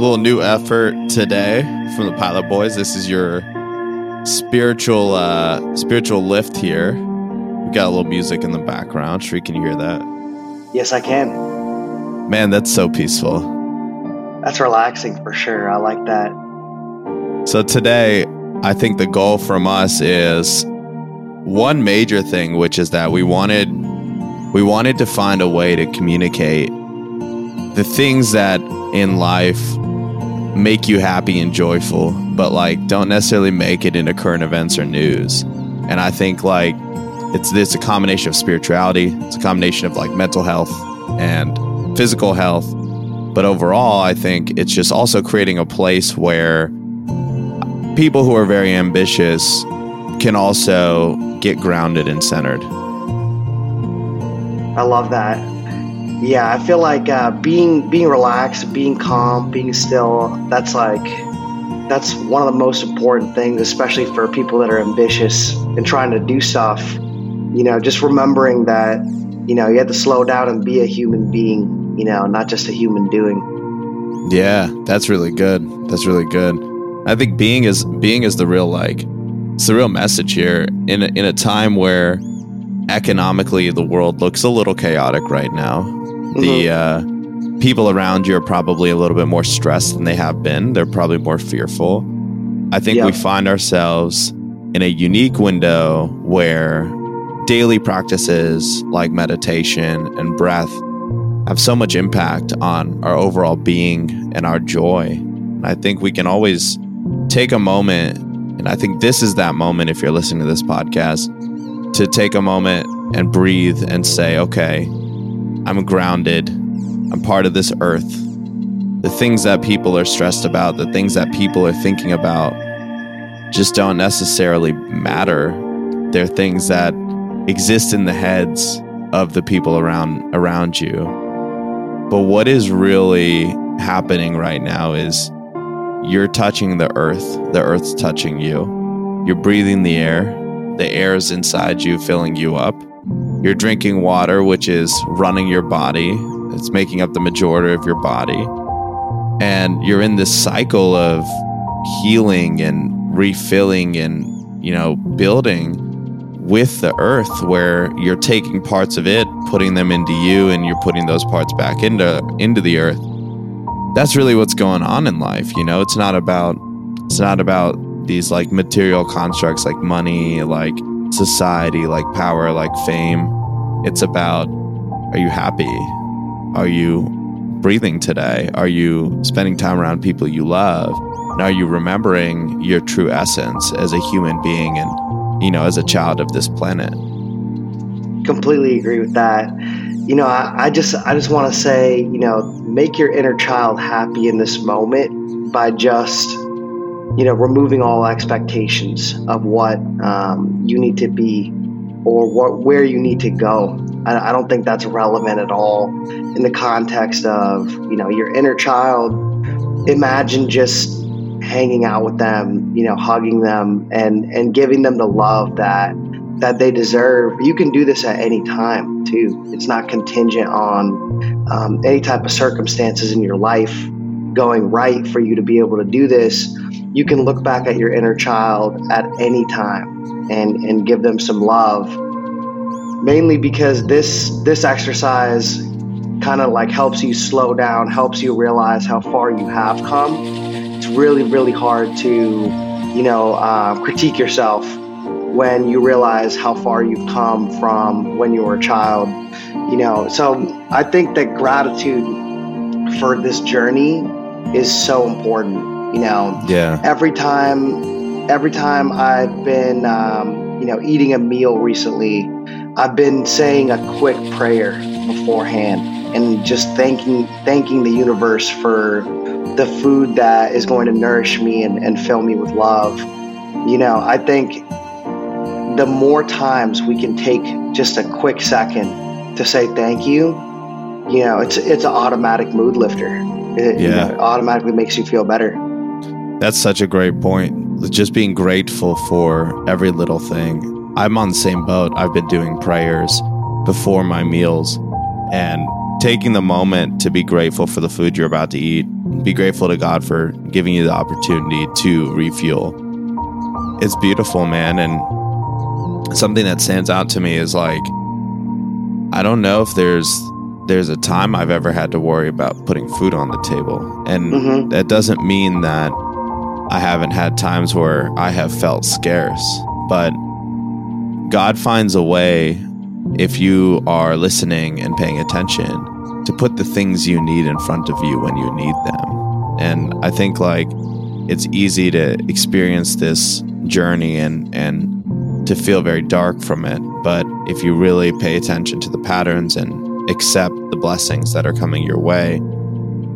little new effort today from the Pilot Boys. This is your spiritual lift here. We've got a little music in the background. Sri, can you hear that? Yes, I can. Man, that's so peaceful. That's relaxing for sure. I like that. So today, I think the goal from us is one major thing, which is that we wanted to find a way to communicate the things that in life make you happy and joyful, but like don't necessarily make it into current events or news. And I think like it's a combination of spirituality, it's a combination of like mental health and physical health. But overall, I think it's just also creating a place where people who are very ambitious can also get grounded and centered. I love that. Yeah, I feel like being relaxed, being calm, being still, that's one of the most important things, especially for people that are ambitious and trying to do stuff. You know, just remembering that, you know, you have to slow down and be a human being, you know, not just a human doing. Yeah, that's really good. That's really good. I think being is the real like it's the real message here in a time where economically the world looks a little chaotic right now. Mm-hmm. The people around you are probably a little bit more stressed than they have been. They're probably more fearful. I think we find ourselves in a unique window where daily practices like meditation and breath have so much impact on our overall being and our joy. And I think we can always take a moment. And I think this is that moment, if you're listening to this podcast, to take a moment and breathe and say, okay, I'm grounded. I'm part of this earth. The things that people are stressed about, the things that people are thinking about just don't necessarily matter. They're things that exist in the heads of the people around you. But what is really happening right now is you're touching the earth's touching you. You're breathing the air is inside you, filling you up. You're drinking water, which is running your body. It's making up the majority of your body. And you're in this cycle of healing and refilling and, you know, building with the earth where you're taking parts of it, putting them into you, and you're putting those parts back into the earth. That's really what's going on in life, you know. It's not about these like material constructs like money, like society, like power, like fame. It's about, are you happy? Are you breathing today? Are you spending time around people you love? And are you remembering your true essence as a human being and, you know, as a child of this planet? Completely agree with that. You know, I just want to say, you know, make your inner child happy in this moment by just, you know, removing all expectations of what you need to be or where you need to go. I don't think that's relevant at all in the context of, you know, your inner child. Imagine just hanging out with them, you know, hugging them and giving them the love that they deserve. You can do this at any time too. It's not contingent on any type of circumstances in your life going right for you to be able to do this. You can look back at your inner child at any time and give them some love, mainly because this exercise kind of like helps you slow down, helps you realize how far you have come. It's really, really hard to, you know, critique yourself when you realize how far you've come from when you were a child, you know. So I think that gratitude for this journey is so important, you know. Yeah. Every time I've been, you know, eating a meal recently, I've been saying a quick prayer beforehand and just thanking the universe for the food that is going to nourish me and fill me with love. You know, I think the more times we can take just a quick second to say thank you, you know, it's an automatic mood lifter. It, yeah. You know, automatically makes you feel better. That's such a great point. Just being grateful for every little thing. I'm on the same boat. I've been doing prayers before my meals, and taking the moment to be grateful for the food you're about to eat. Be grateful to God for giving you the opportunity to refuel. It's beautiful, man. And something that stands out to me is like, I don't know if there's a time I've ever had to worry about putting food on the table. And that doesn't mean that I haven't had times where I have felt scarce, but God finds a way, if you are listening and paying attention, to put the things you need in front of you when you need them. And I think like it's easy to experience this journey and to feel very dark from it. But if you really pay attention to the patterns and accept the blessings that are coming your way,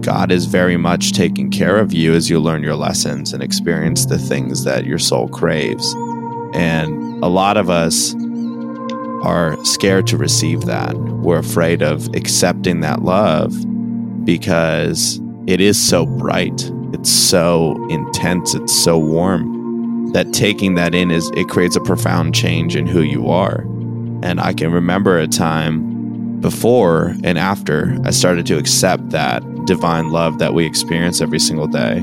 God is very much taking care of you as you learn your lessons and experience the things that your soul craves. And a lot of us are scared to receive that. We're afraid of accepting that love because it is so bright, it's so intense, it's so warm, that taking that in it creates a profound change in who you are. And I can remember a time before and after I started to accept that divine love that we experience every single day.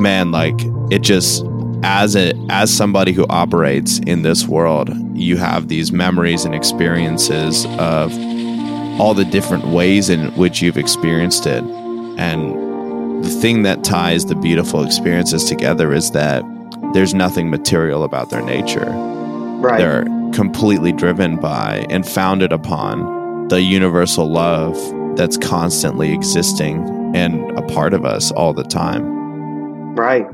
Man, like it just, as somebody who operates in this world, you have these memories and experiences of all the different ways in which you've experienced it. And the thing that ties the beautiful experiences together is that there's nothing material about their nature. Right. They're completely driven by and founded upon the universal love that's constantly existing and a part of us all the time. Right.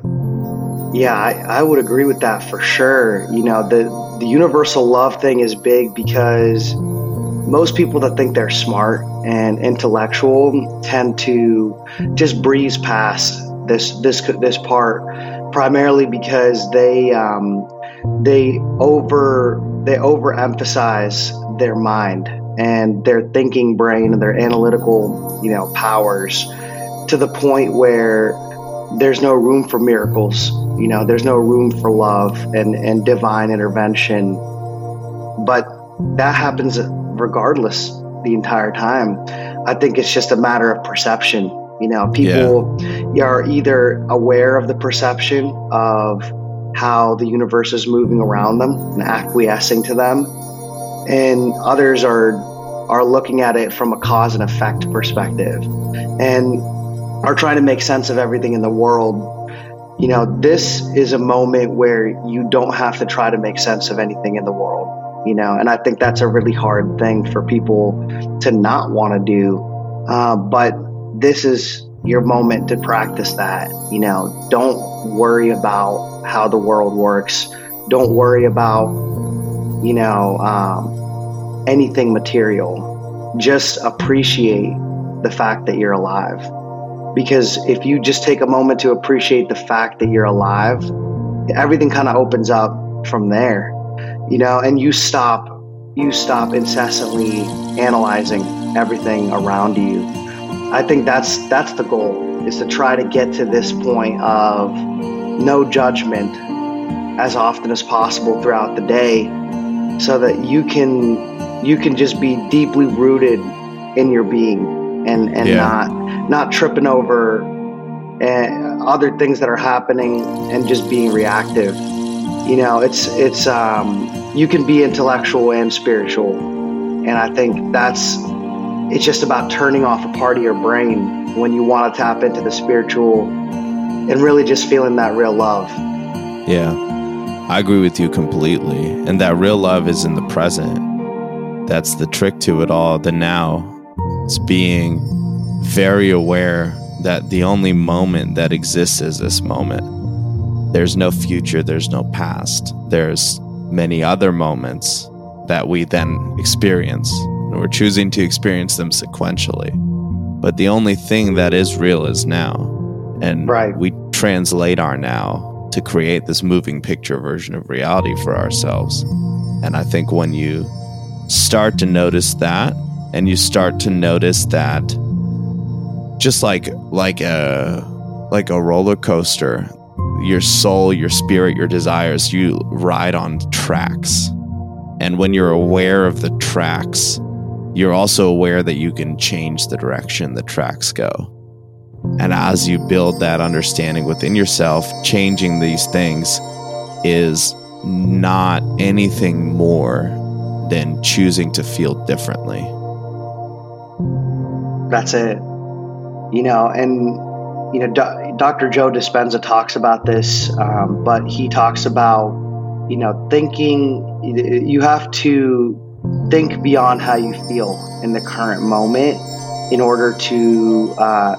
Yeah, I would agree with that for sure. You know, the universal love thing is big because most people that think they're smart and intellectual tend to just breeze past this part, primarily because they overemphasize their mind and their thinking brain and their analytical, you know, powers to the point where there's no room for miracles. You know, there's no room for love and divine intervention. But that happens regardless the entire time. I think it's just a matter of perception. You know, people are either aware of the perception of how the universe is moving around them and acquiescing to them, and others are looking at it from a cause and effect perspective and are trying to make sense of everything in the world. You know, this is a moment where you don't have to try to make sense of anything in the world, you know, and I think that's a really hard thing for people to not want to do. But this is your moment to practice that. You know, don't worry about how the world works. Don't worry about, you know, anything material. Just appreciate the fact that you're alive. Because if you just take a moment to appreciate the fact that you're alive, everything kind of opens up from there, you know, and you stop incessantly analyzing everything around you. I think that's the goal, is to try to get to this point of no judgment as often as possible throughout the day, so that you can just be deeply rooted in your being. And not tripping over other things that are happening and just being reactive. You know, it's you can be intellectual and spiritual, and I think it's just about turning off a part of your brain when you want to tap into the spiritual and really just feeling that real love. Yeah, I agree with you completely, and that real love is in the present. That's the trick to it all, the now. It's being very aware that the only moment that exists is this moment. There's no future, there's no past. There's many other moments that we then experience, and we're choosing to experience them sequentially. But the only thing that is real is now. And we translate our now to create this moving picture version of reality for ourselves. And I think when you start to notice that, and you start to notice that just like a roller coaster, your soul, your spirit, your desires, you ride on tracks. And when you're aware of the tracks, you're also aware that you can change the direction the tracks go. And as you build that understanding within yourself, changing these things is not anything more than choosing to feel differently. That's it. Dr. Joe Dispenza talks about this, but he talks about, thinking, you have to think beyond how you feel in the current moment in order to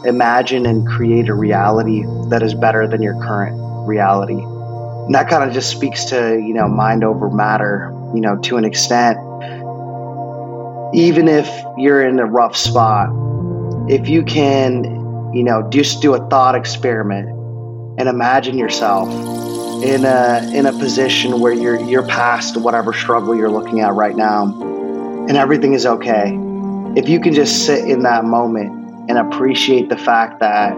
imagine and create a reality that is better than your current reality. And that kind of just speaks to, mind over matter, to an extent. Even if you're in a rough spot, if you can, just do a thought experiment and imagine yourself in a position where you're past whatever struggle you're looking at right now, and everything is okay. If you can just sit in that moment and appreciate the fact that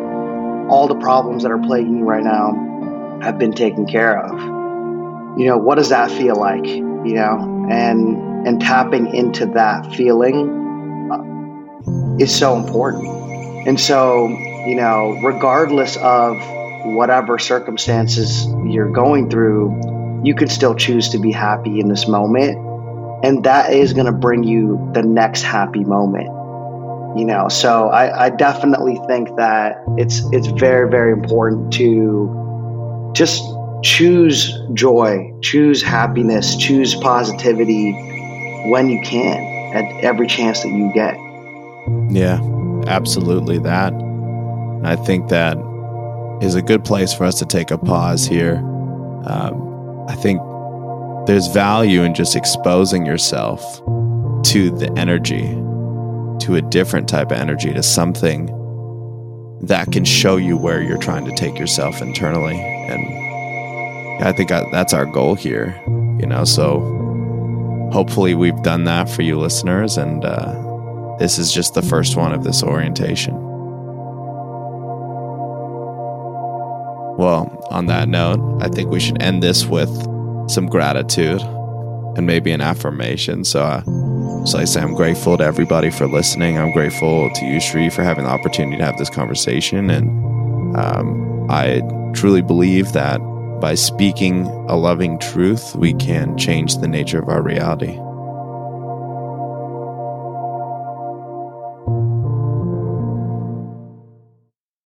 all the problems that are plaguing you right now have been taken care of, what does that feel like? And tapping into that feeling is so important. And so, regardless of whatever circumstances you're going through, you can still choose to be happy in this moment. And that is going to bring you the next happy moment, So I definitely think that it's very, very important to just choose joy, choose happiness, choose positivity when you can at every chance that you get. Yeah, absolutely that. I think that is a good place for us to take a pause here. I think there's value in just exposing yourself to the energy, to a different type of energy, to something that can show you where you're trying to take yourself internally. And I think that's our goal here, So hopefully we've done that for you listeners. And this is just the first one of this orientation. Well, on that note, I think we should end this with some gratitude and maybe an affirmation. So I say I'm grateful to everybody for listening. I'm grateful to you, Sri, for having the opportunity to have this conversation. And I truly believe that by speaking a loving truth, we can change the nature of our reality.